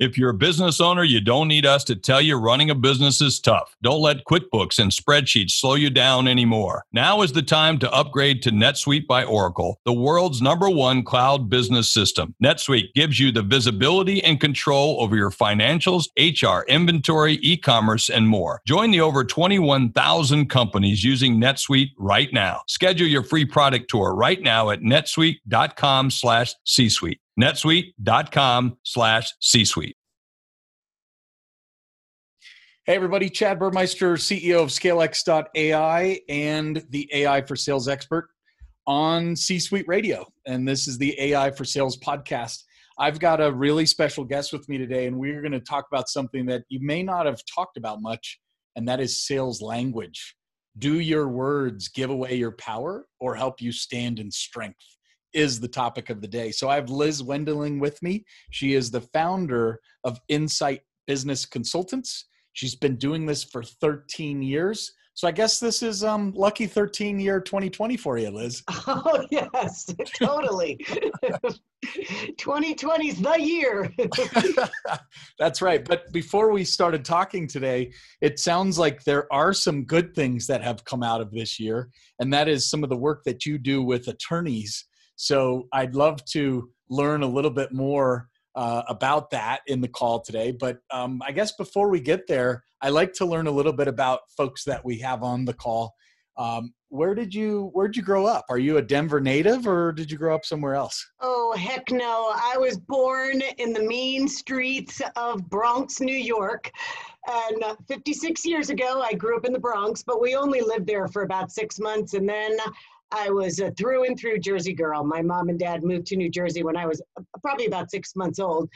If you're a business owner, you don't need us to tell you running a business is tough. Don't let QuickBooks and spreadsheets slow you down anymore. Now is the time to upgrade to NetSuite by Oracle, the world's #1 cloud business system. NetSuite gives you the visibility and control over your financials, HR, inventory, e-commerce, and more. Join the over 21,000 companies using NetSuite right now. Schedule your free product tour right now at netsuite.com/c-suite. NetSuite.com/C-Suite. Hey, everybody. Chad Burmeister, CEO of ScaleX.AI and the AI for Sales expert on C-Suite Radio. And this is the AI for Sales podcast. I've got a really special guest with me today, and we're going to talk about something that you may not have talked about much, and that is sales language. Do your words give away your power or help you stand in strength? Is the topic of the day. So I have Liz Wendling with me. She is the founder of Insight Business Consultants. She's been doing this for 13 years. So I guess this is lucky 13 year 2020 for you, Liz. Oh, yes, totally. 2020's the year. That's right. But before we started talking today, it sounds like there are some good things that have come out of this year. And that is some of the work that you do with attorneys. So I'd love to learn a little bit more about that in the call today. But I guess before we get there, I like to learn a little bit about folks that we have on the call. Where'd you grow up? Are you a Denver native or did you grow up somewhere else? Oh, heck no. I was born in the mean streets of Bronx, New York. And 56 years ago, I grew up in the Bronx, but we only lived there for about 6 months. And then I was a through and through Jersey girl. My mom and dad moved to New Jersey when I was probably about 6 months old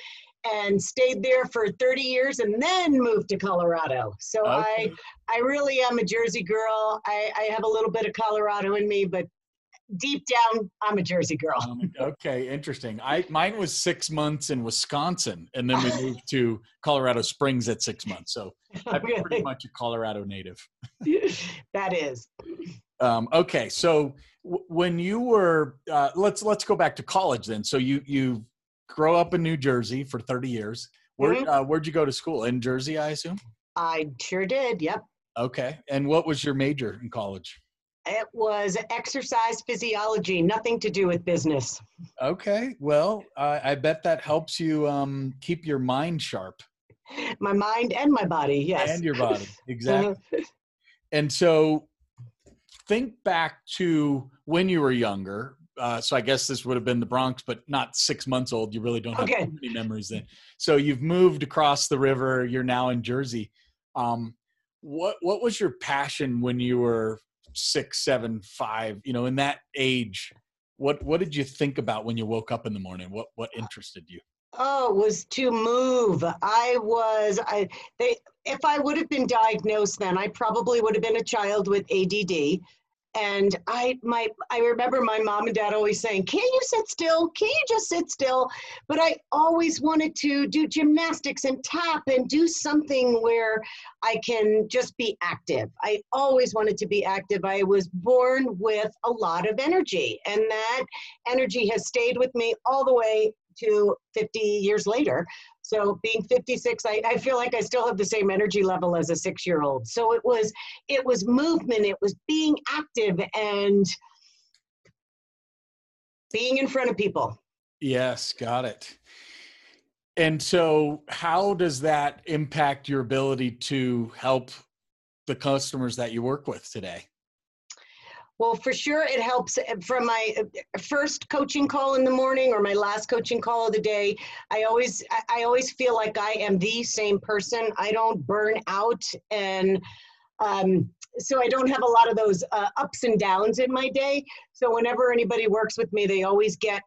and stayed there for 30 years and then moved to Colorado. So okay. I really am a Jersey girl. I have a little bit of Colorado in me, but deep down, I'm a Jersey girl. Okay, interesting. Mine was 6 months in Wisconsin, and then we moved to Colorado Springs at 6 months. So I'm pretty much a Colorado native. That is. Okay, so when you were, let's go back to college then. So you grow up in New Jersey for 30 years. Where'd you go to school? In Jersey, I assume? I sure did, yep. Okay, and what was your major in college? It was exercise physiology, nothing to do with business. Okay, well, I bet that helps you keep your mind sharp. My mind and my body, yes. And your body, exactly. And so think back to when you were younger. So I guess this would have been the Bronx, but not 6 months old. You really don't have too many memories then. So you've moved across the river. You're now in Jersey. What was your passion when you were 6, 7, 5? You know, in that age, what did you think about when you woke up in the morning? What interested you? Oh, it was to move. If I would have been diagnosed then, I probably would have been a child with ADD. And I remember my mom and dad always saying, "Can't you sit still? Can't you just sit still?" But I always wanted to do gymnastics and tap and do something where I can just be active. I always wanted to be active. I was born with a lot of energy, and that energy has stayed with me all the way to 50 years later. So being 56, I feel like I still have the same energy level as a 6-year-old. So it was movement, it was being active and being in front of people. Yes, got it. And so how does that impact your ability to help the customers that you work with today? Well, for sure, it helps. From my first coaching call in the morning or my last coaching call of the day, I always feel like I am the same person. I don't burn out, and so I don't have a lot of those ups and downs in my day. So whenever anybody works with me, they always get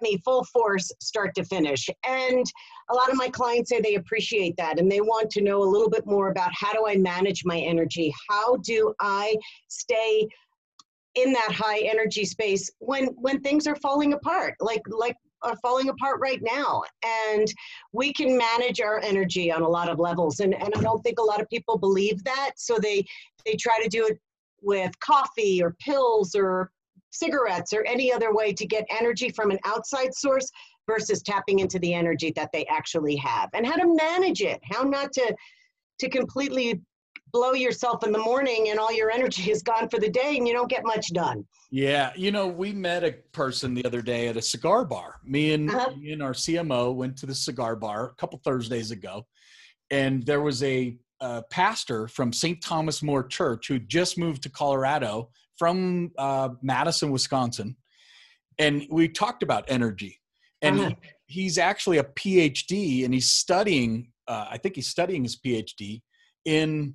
me full force, start to finish. And a lot of my clients say they appreciate that, and they want to know a little bit more about how do I manage my energy? How do I stay in that high energy space when things are falling apart, like are falling apart right now? And we can manage our energy on a lot of levels. And I don't think a lot of people believe that. So they try to do it with coffee or pills or cigarettes or any other way to get energy from an outside source versus tapping into the energy that they actually have, and how to manage it, how not to completely blow yourself in the morning and all your energy is gone for the day and you don't get much done. Yeah. You know, we met a person the other day at a cigar bar. Me and our CMO went to the cigar bar a couple Thursdays ago, and there was a pastor from St. Thomas More Church who just moved to Colorado from Madison, Wisconsin. And we talked about energy, and he's actually a PhD, and he's studying, I think he's studying his PhD in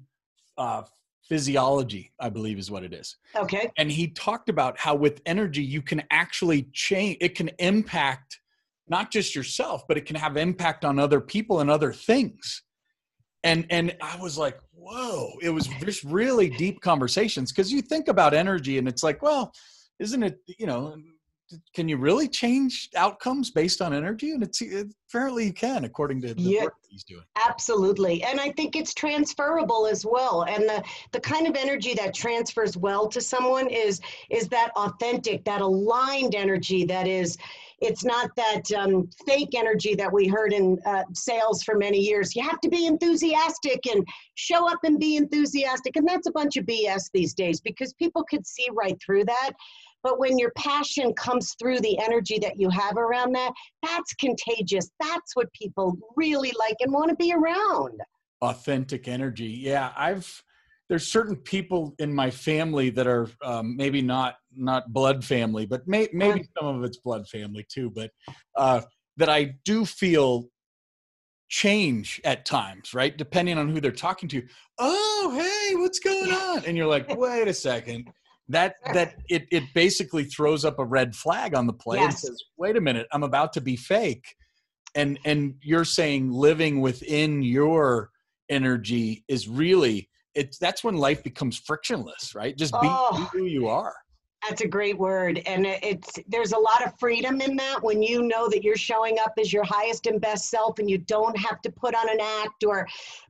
physiology, I believe is what it is. Okay. And he talked about how with energy, you can actually change, it can impact not just yourself, but it can have impact on other people and other things. And I was like, whoa, it was just really deep conversations. 'Cause you think about energy and it's like, well, isn't it, you know, can you really change outcomes based on energy? And it's apparently you can, according to the work that he's doing. Absolutely. And I think it's transferable as well. And the kind of energy that transfers well to someone is that authentic, that aligned energy that is, it's not that fake energy that we heard in sales for many years. You have to be enthusiastic and show up and be enthusiastic. And that's a bunch of BS these days, because people could see right through that. But when your passion comes through, the energy that you have around that, that's contagious. That's what people really like and want to be around. Authentic energy. Yeah, there's certain people in my family that are maybe not blood family, but maybe some of it's blood family too, but that I do feel change at times, right? Depending on who they're talking to. Oh, hey, what's going on? And you're like, wait a second. That it basically throws up a red flag on the play and says, wait a minute, I'm about to be fake. And you're saying living within your energy is really, that's when life becomes frictionless, right? Just be who you are. That's a great word. And there's a lot of freedom in that when you know that you're showing up as your highest and best self, and you don't have to put on an act or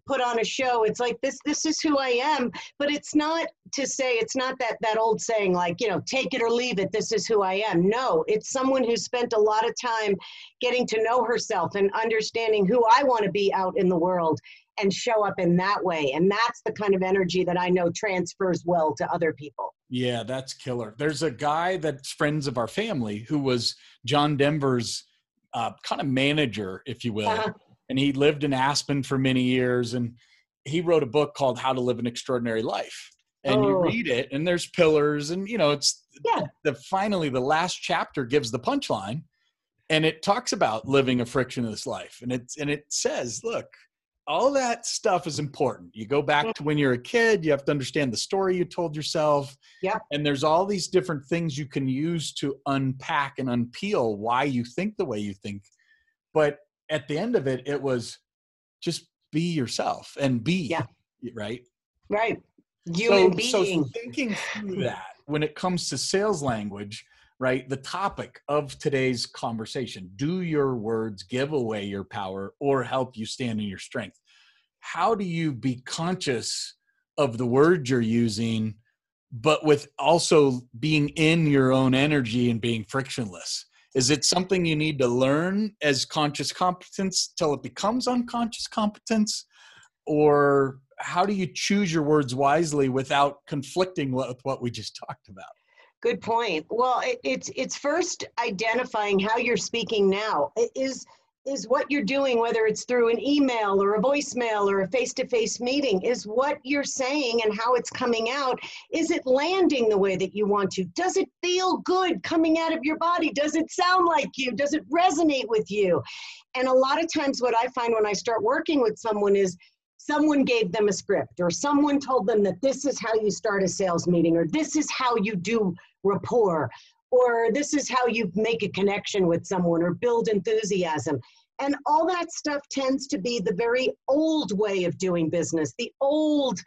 put on a show. It's like, this is who I am. But it's not to say, it's not that old saying, like, you know, take it or leave it, this is who I am. No, it's someone who spent a lot of time getting to know herself and understanding who I want to be out in the world, and show up in that way. And that's the kind of energy that I know transfers well to other people. Yeah, that's killer. There's a guy that's friends of our family who was John Denver's kind of manager, if you will. Uh-huh. And he lived in Aspen for many years. And he wrote a book called How to Live an Extraordinary Life. And you read it, and there's pillars. And, you know, it's finally the last chapter gives the punchline. And it talks about living a frictionless life. And it says, look, all that stuff is important. You go back to when you're a kid, you have to understand the story you told yourself. Yeah. And there's all these different things you can use to unpack and unpeel why you think the way you think. But at the end of it, it was just be yourself and be, right? Right. Human being. So thinking through that when it comes to sales language, right? The topic of today's conversation, do your words give away your power or help you stand in your strength? How do you be conscious of the words you're using, but with also being in your own energy and being frictionless? Is it something you need to learn as conscious competence till it becomes unconscious competence? Or how do you choose your words wisely without conflicting with what we just talked about? Good point. Well, it's first identifying how you're speaking now. Is what you're doing, whether it's through an email or a voicemail or a face-to-face meeting, is what you're saying and how it's coming out, is it landing the way that you want to? Does it feel good coming out of your body? Does it sound like you? Does it resonate with you? And a lot of times what I find when I start working with someone is, someone gave them a script, or someone told them that this is how you start a sales meeting, or this is how you do rapport, or this is how you make a connection with someone or build enthusiasm. And all that stuff tends to be the very old way of doing business, the old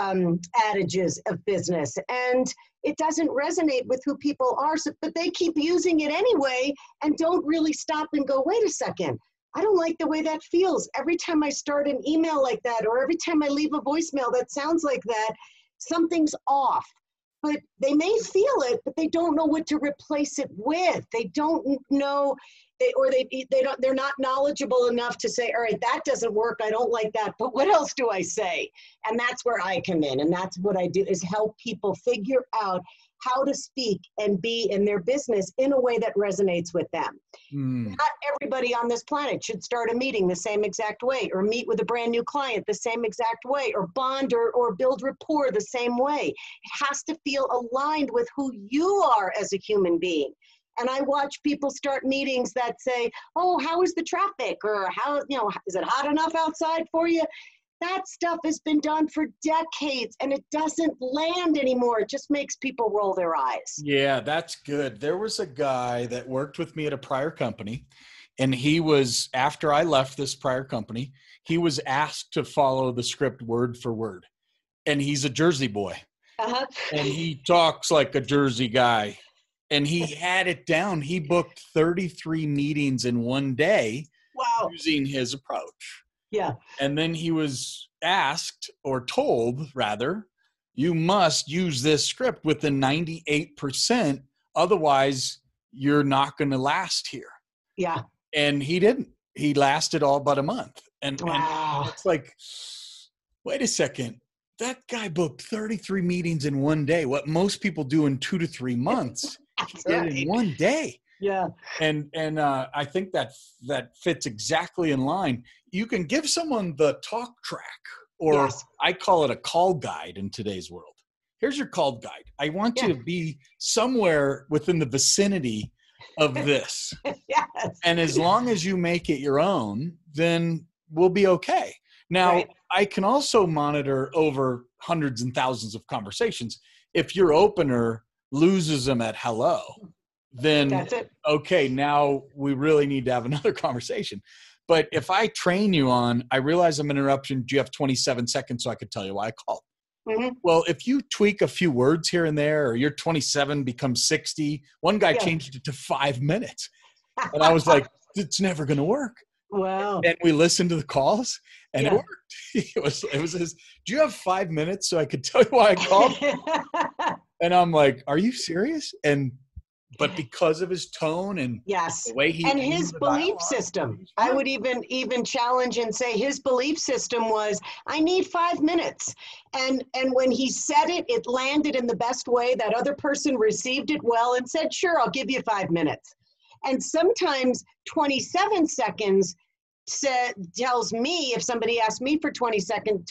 adages of business. And it doesn't resonate with who people are, but they keep using it anyway and don't really stop and go, wait a second. I don't like the way that feels. Every time I start an email like that, or every time I leave a voicemail that sounds like that, something's off. But they may feel it, but they don't know what to replace it with. They don't know They're not knowledgeable enough to say, all right, that doesn't work. I don't like that, but what else do I say? And that's where I come in. And that's what I do, is help people figure out how to speak and be in their business in a way that resonates with them. Mm. Not everybody on this planet should start a meeting the same exact way, or meet with a brand new client the same exact way, or bond or build rapport the same way. It has to feel aligned with who you are as a human being. And I watch people start meetings that say, oh, how is the traffic? Or how, you know, is it hot enough outside for you? That stuff has been done for decades and it doesn't land anymore. It just makes people roll their eyes. Yeah, that's good. There was a guy that worked with me at a prior company, and he was, after I left this prior company, he was asked to follow the script word for word. And he's a Jersey boy. Uh-huh. And he talks like a Jersey guy. And he had it down. He booked 33 meetings in one day. Wow. Using his approach. Yeah. And then he was asked, or told rather, you must use this script within 98%. Otherwise, you're not going to last here. Yeah. And he didn't. He lasted all but a month. And, wow. And it's like, wait a second. That guy booked 33 meetings in one day. What most people do in 2 to 3 months. Right. In one day. Yeah. And I think that fits exactly in line. You can give someone the talk track, or yes. I call it a call guide in today's world. Here's your call guide. I want you to be somewhere within the vicinity of this. Yes. And as long as you make it your own, then we'll be okay. Now, right. I can also monitor over hundreds and thousands of conversations. If your opener loses them at hello, then okay, now we really need to have another conversation. But if I train you on, I realize I'm an interruption. Do you have 27 seconds so I could tell you why I called? Mm-hmm. Well, if you tweak a few words here and there, or your 27 becomes 60, one guy changed it to 5 minutes. And I was like, it's never going to work. Wow. And we listened to the calls, and it worked. It was his, do you have 5 minutes so I could tell you why I called? And I'm like, are you serious? But because of his tone and the way he and his belief system, I would even challenge and say his belief system was, I need 5 minutes. And when he said it, it landed in the best way. That other person received it well and said, sure, I'll give you 5 minutes. And sometimes 27 seconds tells me, if somebody asked me for 27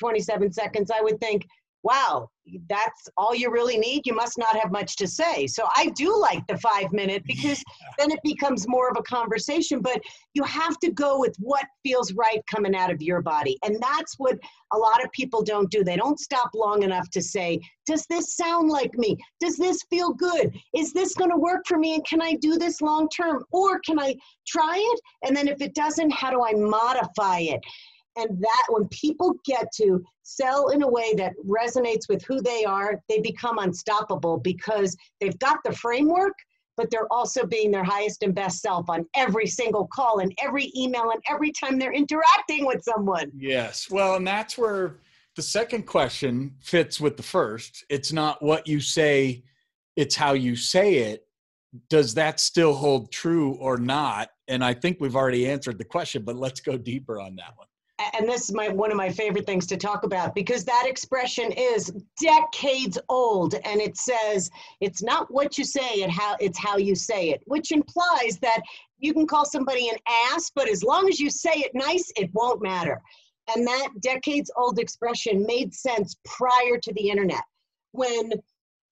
seconds, I would think, wow, that's all you really need? You must not have much to say. So I do like the 5 minute, because then it becomes more of a conversation, but you have to go with what feels right coming out of your body. And that's what a lot of people don't do. They don't stop long enough to say, does this sound like me? Does this feel good? Is this going to work for me? And can I do this long term? Or can I try it? And then if it doesn't, how do I modify it? And that when people get to sell in a way that resonates with who they are, they become unstoppable, because they've got the framework, but they're also being their highest and best self on every single call and every email and every time they're interacting with someone. Yes. Well, and that's where the second question fits with the first. It's not what you say, it's how you say it. Does that still hold true or not? And I think we've already answered the question, but let's go deeper on that one. And this is one of my favorite things to talk about, because that expression is decades old, and it says, it's not what you say, it's how you say it, which implies that you can call somebody an ass, but as long as you say it nice, it won't matter. And that decades old expression made sense prior to the internet, when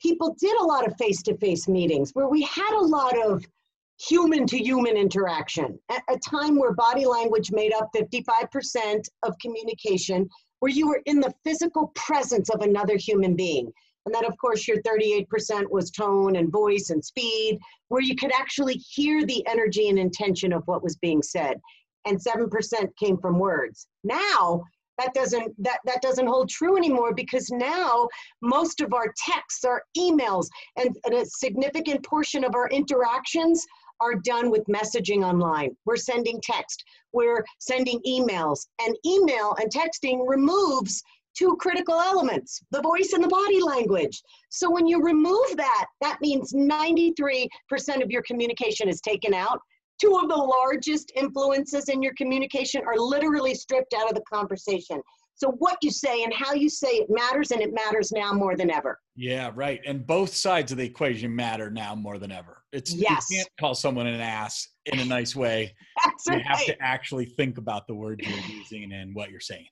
people did a lot of face-to-face meetings, where we had a lot of human to human interaction, at a time where body language made up 55% of communication, where you were in the physical presence of another human being. And then of course your 38% was tone and voice and speed, where you could actually hear the energy and intention of what was being said. And 7% came from words. Now that doesn't hold true anymore, because now most of our texts, our emails, and a significant portion of our interactions are done with messaging online. We're sending text, we're sending emails, and email and texting removes two critical elements, the voice and the body language. So when you remove that, that means 93% of your communication is taken out, two of the largest influences in your communication are literally stripped out of the conversation. So what you say and how you say it matters, and it matters now more than ever. Yeah, right. And both sides of the equation matter now more than ever. It's, yes. You can't call someone an ass in a nice way. That's right. You have to actually think about the word you're using and what you're saying.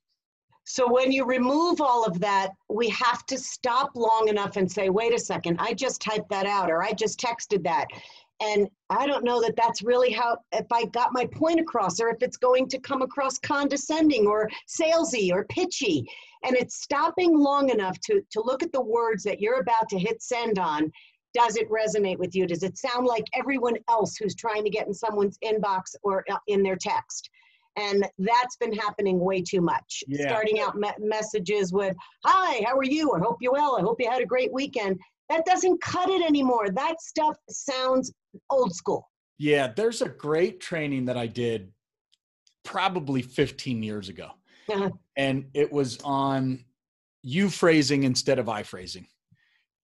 So when you remove all of that, we have to stop long enough and say, wait a second, I just typed that out, or I just texted that. And I don't know that that's really how, if I got my point across, or if it's going to come across condescending or salesy or pitchy. And it's stopping long enough to look at the words that you're about to hit send on. Does it resonate with you? Does it sound like everyone else who's trying to get in someone's inbox or in their text? And that's been happening way too much. Yeah. Starting out messages with, hi, how are you? I hope you're well. I hope you had a great weekend. That doesn't cut it anymore. That stuff sounds old school. Yeah, there's a great training that I did probably 15 years ago. Uh-huh. And it was on you phrasing instead of I phrasing.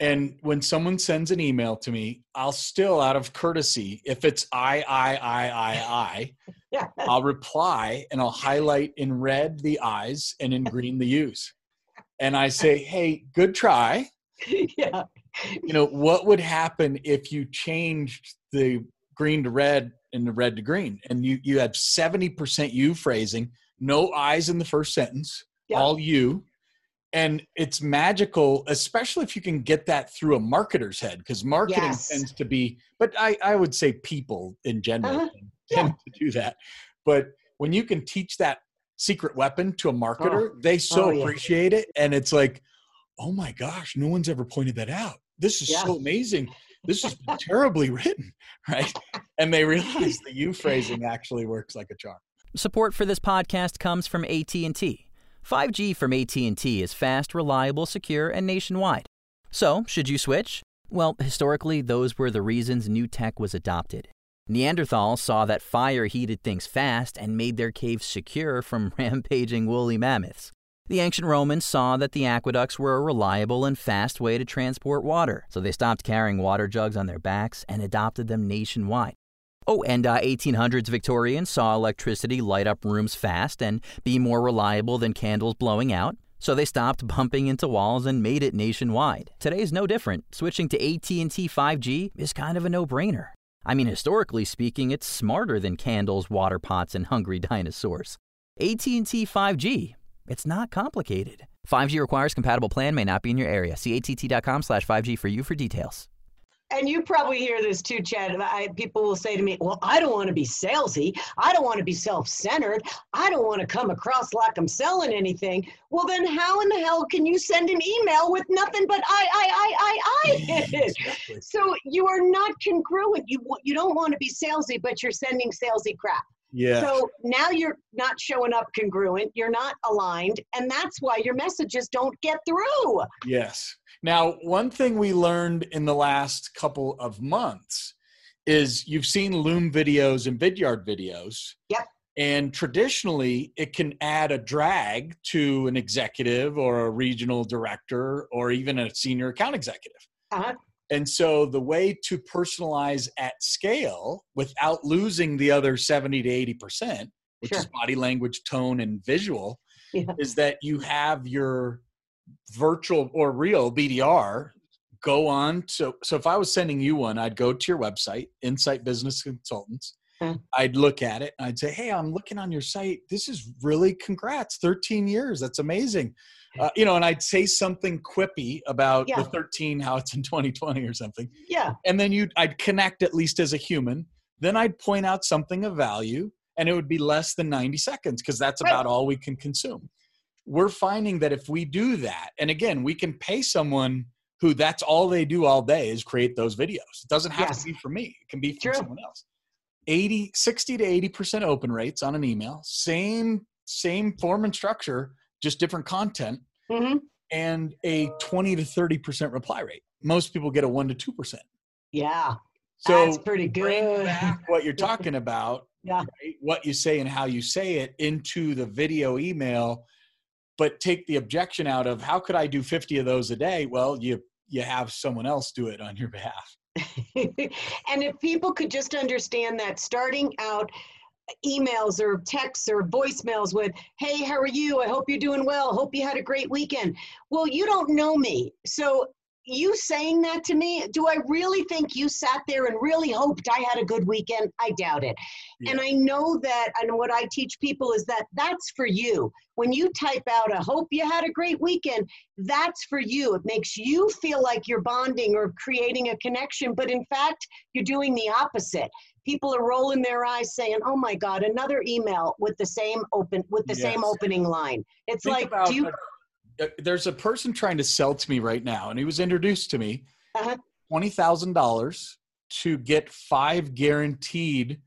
And when someone sends an email to me, I'll still, out of courtesy, if it's I, yeah. I'll reply and I'll highlight in red the I's and in green the U's. And I say, hey, good try. Yeah. You know, what would happen if you changed the green to red and the red to green? And you had 70% you phrasing, no I's in the first sentence, yeah. All you. And it's magical, especially if you can get that through a marketer's head, because marketing yes. tends to be, but I would say people in general uh-huh. tend yeah. to do that. But when you can teach that secret weapon to a marketer, oh. they so oh, yeah. appreciate it. And it's like, oh my gosh, no one's ever pointed that out. This is yeah. so amazing. This is terribly written, right? And they realize the you phrasing actually works like a charm. Support for this podcast comes from AT&T. 5G from AT&T is fast, reliable, secure, and nationwide. So, should you switch? Well, historically, those were the reasons new tech was adopted. Neanderthals saw that fire heated things fast and made their caves secure from rampaging woolly mammoths. The ancient Romans saw that the aqueducts were a reliable and fast way to transport water, so they stopped carrying water jugs on their backs and adopted them nationwide. Oh, and 1800s Victorians saw electricity light up rooms fast and be more reliable than candles blowing out, so they stopped bumping into walls and made it nationwide. Today's no different. Switching to AT&T 5G is kind of a no-brainer. I mean, historically speaking, it's smarter than candles, water pots, and hungry dinosaurs. AT&T 5G. It's not complicated. 5G requires compatible plan, may not be in your area. See att.com/5G for you for details. And you probably hear this too, Chad. People will say to me, well, I don't want to be salesy. I don't want to be self-centered. I don't want to come across like I'm selling anything. Well, then how in the hell can you send an email with nothing but I? Exactly. So you are not congruent. You don't want to be salesy, but you're sending salesy crap. Yeah. So now you're not showing up congruent. You're not aligned. And that's why your messages don't get through. Yes. Now, one thing we learned in the last couple of months is you've seen Loom videos and Vidyard videos. Yep. And traditionally, it can add a drag to an executive or a regional director or even a senior account executive. Uh-huh. And so the way to personalize at scale without losing the other 70 to 80%, which sure. is body language, tone, and visual, yeah. is that you have your virtual or real BDR go on. So if I was sending you one, I'd go to your website, Insight Business Consultants. Mm. I'd look at it. I'd say, hey, I'm looking on your site. This is really congrats, 13 years. That's amazing. You know, and I'd say something quippy about yeah. the 13, how it's in 2020 or something. Yeah. And then I'd connect at least as a human. Then I'd point out something of value, and it would be less than 90 seconds because that's right. about all we can consume. We're finding that if we do that, and again, we can pay someone who that's all they do all day is create those videos. It doesn't have yes. to be for me. It can be for someone else. 60 to 80% open rates on an email, same form and structure, just different content, mm-hmm. and a 20 to 30% reply rate. Most people get a 1 to 2%. Yeah, so that's pretty good. Bring back what you're talking about, yeah. right? What you say and how you say it into the video email, but take the objection out of how could I do 50 of those a day? Well, you have someone else do it on your behalf. And if people could just understand that starting out emails or texts or voicemails with, hey, how are you? I hope you're doing well. Hope you had a great weekend. Well, you don't know me. So you saying that to me, do I really think you sat there and really hoped I had a good weekend? I doubt it. Yeah. And I know that, and what I teach people is that that's for you. When you type out, I hope you had a great weekend, that's for you. It makes you feel like you're bonding or creating a connection, but in fact, you're doing the opposite. People are rolling their eyes saying, oh my God, another email with the same opening line. It's think like, do you... There's a person trying to sell to me right now, and he was introduced to me, $20,000 to get 5 guaranteed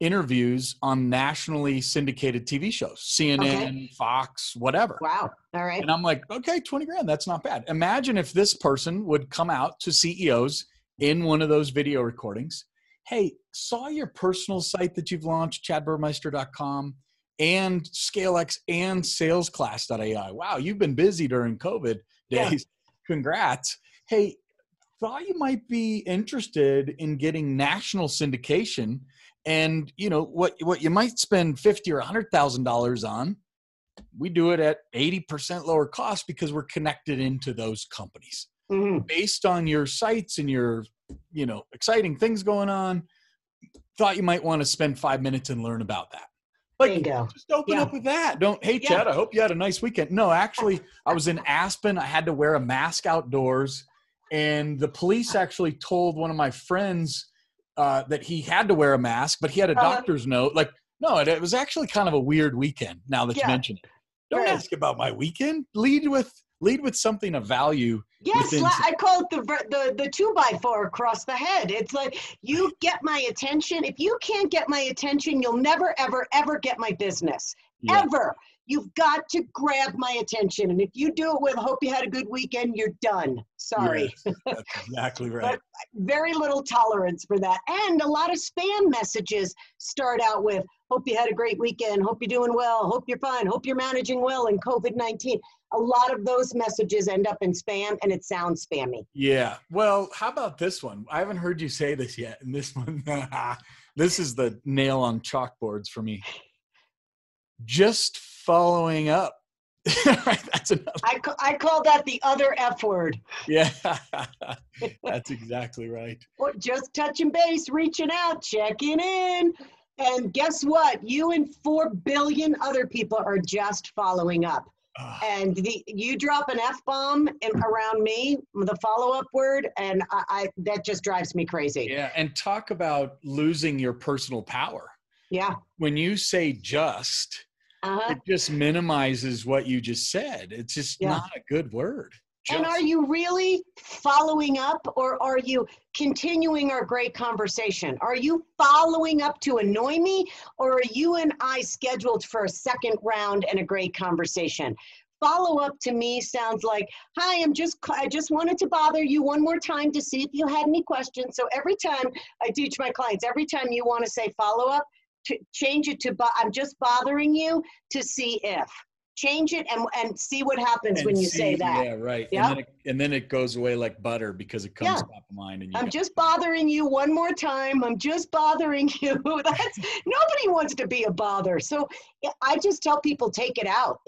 interviews on nationally syndicated TV shows, CNN, Fox, whatever. Wow. All right. And I'm like, okay, 20 grand. That's not bad. Imagine if this person would come out to CEOs in one of those video recordings. Hey, saw your personal site that you've launched, chadburmeister.com. and ScaleX and salesclass.ai. Wow, you've been busy during COVID days. Congrats. Hey, thought you might be interested in getting national syndication, and you know what you might spend $50,000 or $100,000 on, we do it at 80% lower cost because we're connected into those companies. Based on your sites and your, you know, exciting things going on, thought you might want to spend 5 minutes and learn about that. Like, just open up with that. Don't, hey, Chad, I hope you had a nice weekend. No, actually, I was in Aspen. I had to wear a mask outdoors. And the police actually told one of my friends that he had to wear a mask, but he had a doctor's note. Like, no, it was actually kind of a weird weekend now that you mentioned it. Don't ask about my weekend. Lead with something of value. Yes, I call it the 2x4 across the head. It's like, you get my attention. If you can't get my attention, you'll never, ever, ever get my business. Yeah. Ever. You've got to grab my attention. And if you do it with, hope you had a good weekend, you're done. Sorry. Yes, that's exactly right. Very little tolerance for that. And a lot of spam messages start out with, hope you had a great weekend, hope you're doing well, hope you're fine, hope you're managing well in COVID-19. A lot of those messages end up in spam, and it sounds spammy. Yeah. Well, how about this one? I haven't heard you say this yet. And this one, this is the nail on chalkboards for me. Just following up. That's another. I call that the other F word. Yeah, that's exactly right. Or just touching base, reaching out, checking in. And guess what? You and 4 billion other people are just following up. And you drop an F-bomb around me, the follow-up word, and I that just drives me crazy. Yeah, and talk about losing your personal power. Yeah. When you say just, it just minimizes what you just said. It's just not a good word. Just. And are you really following up, or are you continuing our great conversation? Are you following up to annoy me, or are you and I scheduled for a second round and a great conversation? Follow up to me sounds like, hi, I just wanted to bother you one more time to see if you had any questions. So every time I teach my clients, every time you want to say follow up, change it to, I'm just bothering you to see if. Change it and see what happens and when you say that. Yeah, right. Yep. And then it goes away like butter because it comes top of mind. And I'm just bothering you one more time. I'm just bothering you. That's nobody wants to be a bother. So I just tell people, take it out.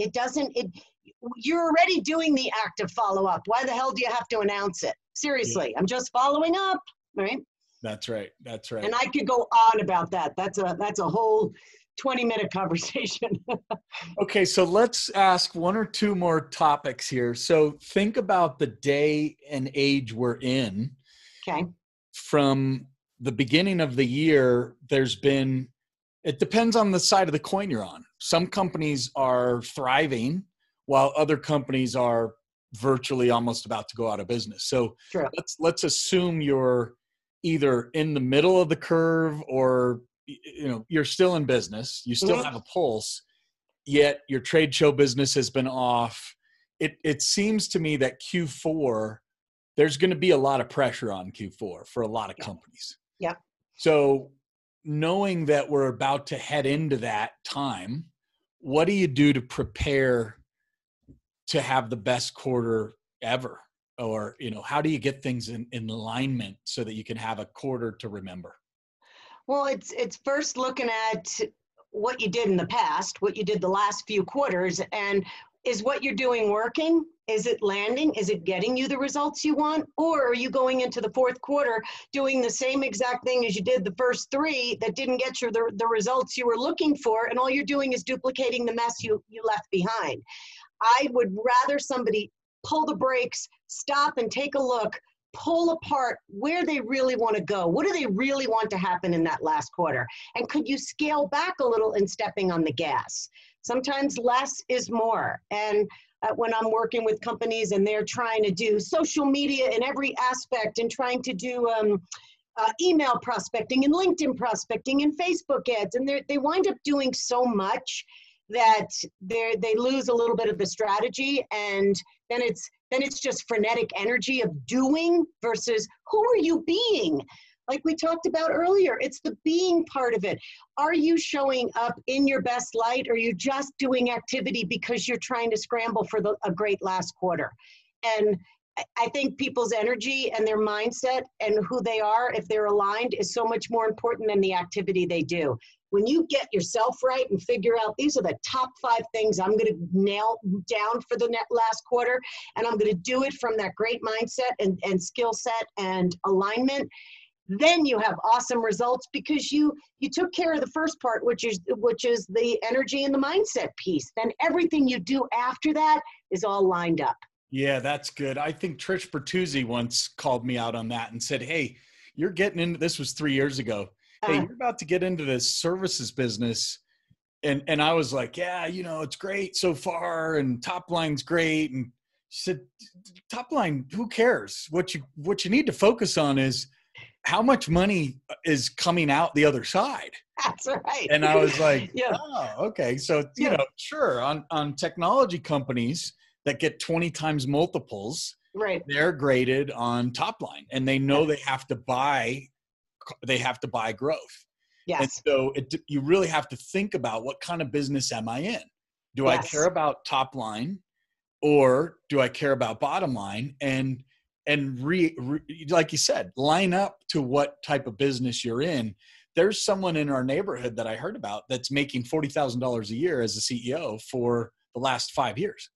You're already doing the act of follow up. Why the hell do you have to announce it? Seriously, I'm just following up. Right. That's right. That's right. And I could go on about that. That's a whole 20-minute conversation. Okay, so let's ask one or two more topics here. So think about the day and age we're in. Okay. From the beginning of the year, there's been, it depends on the side of the coin you're on. Some companies are thriving while other companies are virtually almost about to go out of business. So let's assume you're either in the middle of the curve or you know, you're still in business, you still have a pulse, yet your trade show business has been off. It seems to me that Q4, there's going to be a lot of pressure on Q4 for a lot of companies. Yeah. So knowing that we're about to head into that time, what do you do to prepare to have the best quarter ever? Or, you know, how do you get things in alignment so that you can have a quarter to remember? Well, it's first looking at what you did in the past, what you did the last few quarters, and is what you're doing working? Is it landing? Is it getting you the results you want? Or are you going into the fourth quarter doing the same exact thing as you did the first three that didn't get you the results you were looking for, and all you're doing is duplicating the mess you left behind? I would rather somebody pull the brakes, stop and take a look, pull apart where they really want to go. What do they really want to happen in that last quarter? And could you scale back a little in stepping on the gas? Sometimes less is more. And when I'm working with companies and they're trying to do social media in every aspect and trying to do email prospecting and LinkedIn prospecting and Facebook ads, and they wind up doing so much that they lose a little bit of the strategy, and then it's just frenetic energy of doing versus who are you being? Like we talked about earlier, it's the being part of it. Are you showing up in your best light, or are you just doing activity because you're trying to scramble for a great last quarter? And I think people's energy and their mindset and who they are, if they're aligned, is so much more important than the activity they do. When you get yourself right and figure out these are the top 5 things I'm going to nail down for the last quarter, and I'm going to do it from that great mindset and skill set and alignment, then you have awesome results because you took care of the first part, which is the energy and the mindset piece. Then everything you do after that is all lined up. Yeah, that's good. I think Trish Bertuzzi once called me out on that and said, hey, you're getting into, this was 3 years ago, hey, you're about to get into this services business. And I was like, yeah, you know, it's great so far and top line's great. And she said, top line, who cares? What you need to focus on is how much money is coming out the other side. That's right. And I was like, yeah. Oh, okay. So, you know, sure, on technology companies that get 20 times multiples, right, they're graded on top line, and they know they have to buy growth. Yes. And so you really have to think about, what kind of business am I in? Do I care about top line, or do I care about bottom line? And like you said, line up to what type of business you're in. There's someone in our neighborhood that I heard about that's making $40,000 a year as a CEO for the last 5 years.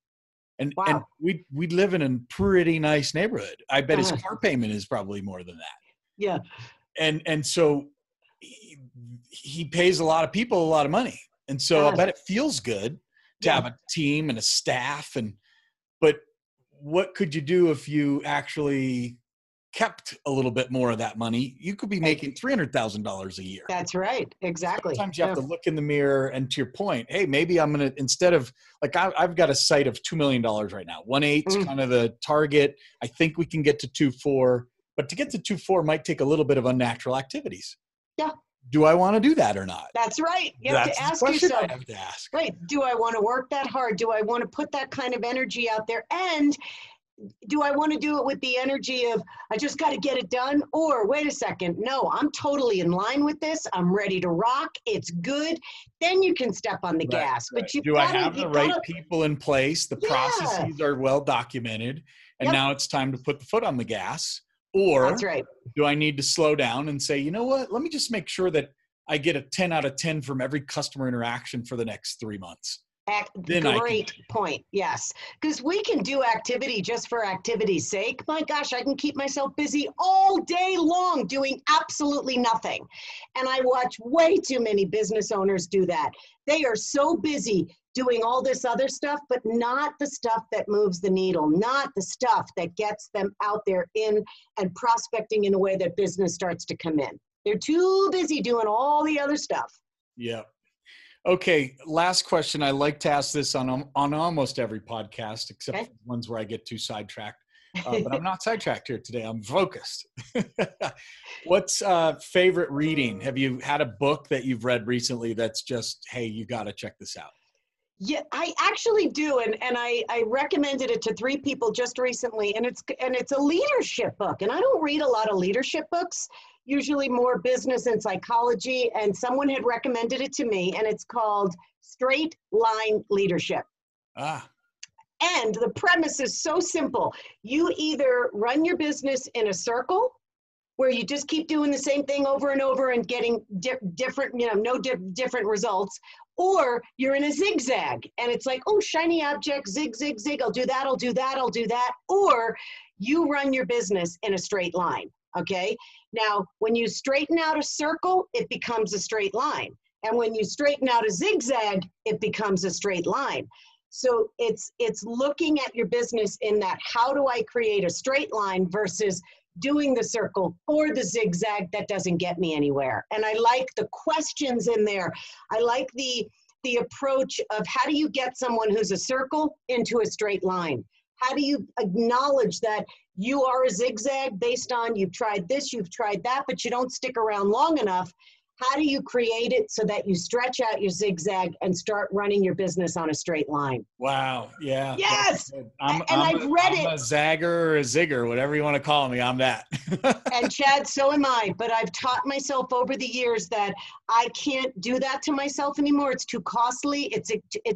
And, wow. And we live in a pretty nice neighborhood. I bet his car payment is probably more than that. Yeah. And so he pays a lot of people a lot of money. And so I bet it feels good to have a team and a staff. But what could you do if you actually kept a little bit more of that money? You could be making $300,000 a year. That's right. Exactly. Sometimes you have to look in the mirror, and to your point, hey, maybe I'm going to, instead of like, I've got a site of $2 million right now, 1.8's kind of the target. I think we can get to 2.4, but to get to 2.4 might take a little bit of unnatural activities. Yeah. Do I want to do that or not? That's right. You have to ask yourself. I have to ask. Right. Do I want to work that hard? Do I want to put that kind of energy out there? And do I want to do it with the energy of, I just got to get it done? Or wait a second, no, I'm totally in line with this. I'm ready to rock. It's good. Then you can step on the gas. But you do I have the right people in place? The processes are well documented. And now it's time to put the foot on the gas. Or do I need to slow down and say, you know what, let me just make sure that I get a 10 out of 10 from every customer interaction for the next 3 months. Great point. Yes. Because we can do activity just for activity's sake. My gosh, I can keep myself busy all day long doing absolutely nothing. And I watch way too many business owners do that. They are so busy doing all this other stuff, but not the stuff that moves the needle, not the stuff that gets them out there in and prospecting in a way that business starts to come in. They're too busy doing all the other stuff. Yeah. Okay, last question. I like to ask this on almost every podcast, except for ones where I get too sidetracked. But I'm not sidetracked here today. I'm focused. What's favorite reading? Have you had a book that you've read recently that's just, hey, you got to check this out? Yeah, I actually do, and I recommended it to 3 people just recently, and it's a leadership book, and I don't read a lot of leadership books, usually more business and psychology, and someone had recommended it to me, and it's called Straight Line Leadership. end. The premise is so simple. You either run your business in a circle where you just keep doing the same thing over and over and getting different, different results, or you're in a zigzag and it's like, oh, shiny object, zig, zig, zig, I'll do that, I'll do that, I'll do that, or you run your business in a straight line, okay? Now, when you straighten out a circle, it becomes a straight line. And when you straighten out a zigzag, it becomes a straight line. So it's looking at your business in that, how do I create a straight line versus doing the circle or the zigzag that doesn't get me anywhere. And I like the questions in there. I like the approach of how do you get someone who's a circle into a straight line? How do you acknowledge that you are a zigzag based on you've tried this, you've tried that, but you don't stick around long enough? How do you create it so that you stretch out your zigzag and start running your business on a straight line? Wow. Yeah. Yes. I've read it. I'm a zagger or a zigger, whatever you want to call me. I'm that. And Chad, so am I. But I've taught myself over the years that I can't do that to myself anymore. It's too costly. It's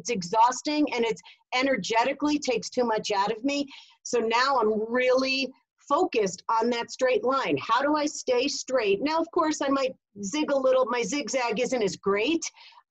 exhausting, and it's energetically takes too much out of me. So now I'm really focused on that straight line. How do I stay straight? Now, of course, I might zig a little. My zigzag isn't as great.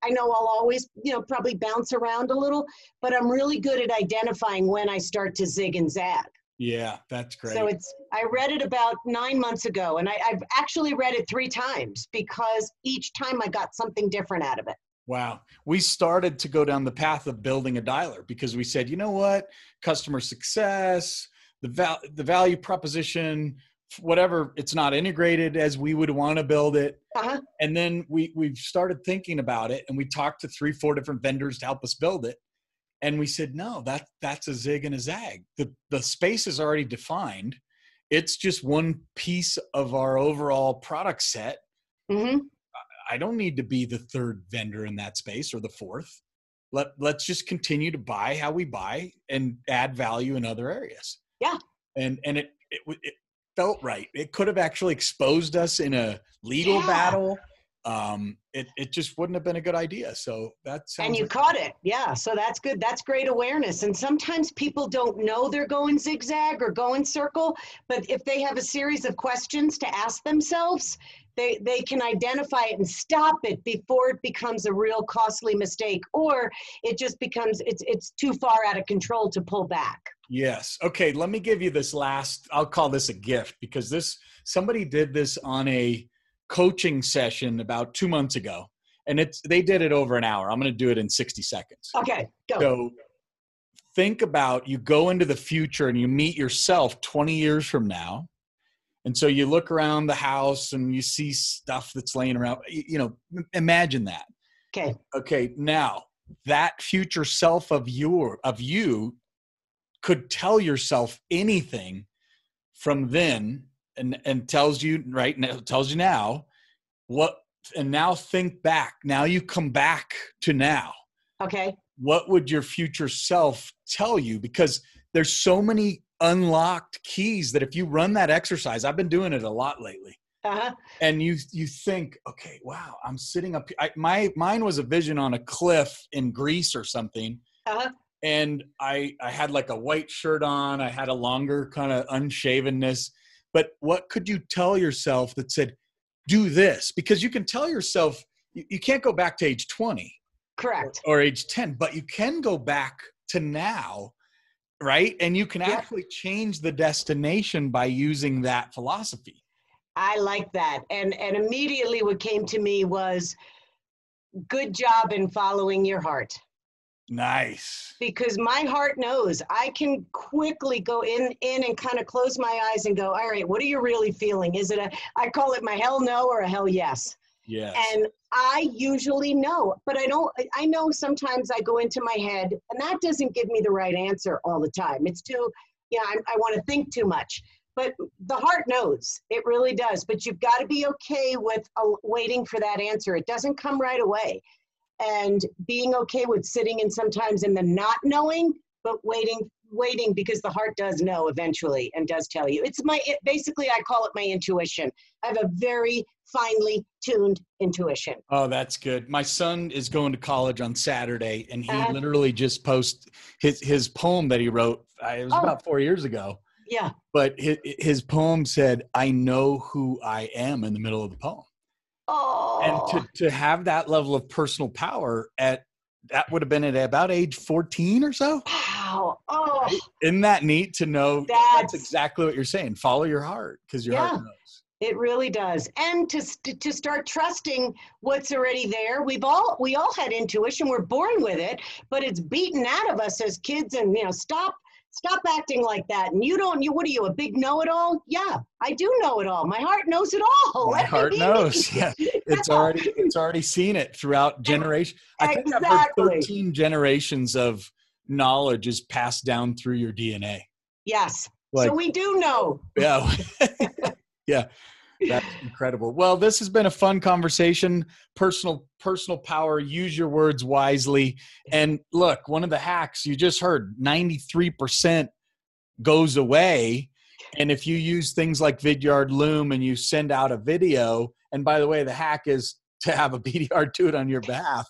I know I'll always, probably bounce around a little, but I'm really good at identifying when I start to zig and zag. Yeah, that's great. So I read it about 9 months ago, and I've actually read it 3 times because each time I got something different out of it. Wow. We started to go down the path of building a dialer because we said, you know what, customer success, the value proposition, whatever, it's not integrated as we would want to build it. Uh-huh. And then we've started thinking about it, and we talked to 3-4 different vendors to help us build it. And we said, no, that's a zig and a zag. The space is already defined. It's just one piece of our overall product set. Mm-hmm. I don't need to be the third vendor in that space or the fourth. Let's just continue to buy how we buy and add value in other areas. Yeah. And it felt right. It could have actually exposed us in a legal battle. It just wouldn't have been a good idea. So that's, and you caught it. Yeah. So that's good. That's great awareness. And sometimes people don't know they're going zigzag or going circle, but if they have a series of questions to ask themselves, they can identify it and stop it before it becomes a real costly mistake, or it just becomes, it's too far out of control to pull back. Yes. Okay. Let me give you this last, I'll call this a gift, because somebody did this on a coaching session about 2 months ago, and they did it over an hour. I'm going to do it in 60 seconds. Okay. Go. So think about, you go into the future and you meet yourself 20 years from now. And so you look around the house and you see stuff that's laying around, imagine that. Okay. Okay. Now that future self of you could tell yourself anything from then and tells you now what, and now think back. Now you come back to now. Okay. What would your future self tell you? Because there's so many unlocked keys that if you run that exercise, I've been doing it a lot lately. Uh-huh. And you think, okay, wow, I'm sitting up. Mine was a vision on a cliff in Greece or something. Uh-huh. And I had like a white shirt on. I had a longer kind of unshavenness. But what could you tell yourself that said, do this? Because you can tell yourself, you can't go back to age 20. Correct. Or age 10, but you can go back to now, right? And you can actually change the destination by using that philosophy. I like that. And immediately what came to me was, good job in following your heart. Nice. Because my heart knows. I can quickly go in and kind of close my eyes and go, all right, what are you really feeling? Is it I call it my hell no or a hell yes. Yes. And I usually know, but I know sometimes I go into my head and that doesn't give me the right answer all the time. It's too, I want to think too much, but the heart knows, it really does. But you've got to be okay with waiting for that answer. It doesn't come right away. And being okay with sitting in sometimes in the not knowing, but waiting, because the heart does know eventually and does tell you. Basically I call it my intuition. I have a very finely tuned intuition. Oh, that's good. My son is going to college on Saturday, and he literally just posted his poem that he wrote. It was about 4 years ago. Yeah. But his poem said, "I know who I am," in the middle of the poem. Oh. And to have that level of personal power that would have been at about age 14 or so. Wow. Oh. Right? Isn't that neat to know? That's exactly what you're saying. Follow your heart, because your heart knows. It really does. And to start trusting what's already there. We all had intuition. We're born with it, but it's beaten out of us as kids. And, you know, stop acting like that. And what are you, a big know-it-all? Yeah, I do know it all. My heart knows it all. My heart knows. Yeah. It's already seen it throughout generations. Exactly. I think I've heard 13 generations of knowledge is passed down through your DNA. Yes. Like, so we do know. Yeah. Yeah. That's incredible. Well, this has been a fun conversation. Personal power. Use your words wisely. And look, one of the hacks you just heard, 93% goes away. And if you use things like Vidyard, Loom, and you send out a video, and by the way, the hack is to have a BDR do it on your behalf.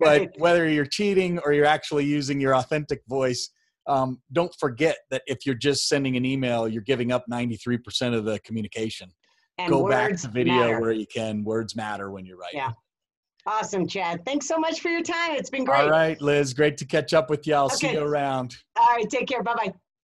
But whether you're cheating or you're actually using your authentic voice, don't forget that if you're just sending an email, you're giving up 93% of the communication. And go back to video where you can. Words matter when you're writing. Yeah. Awesome, Chad. Thanks so much for your time. It's been great. All right, Liz. Great to catch up with you. I'll see you around. All right. Take care. Bye-bye.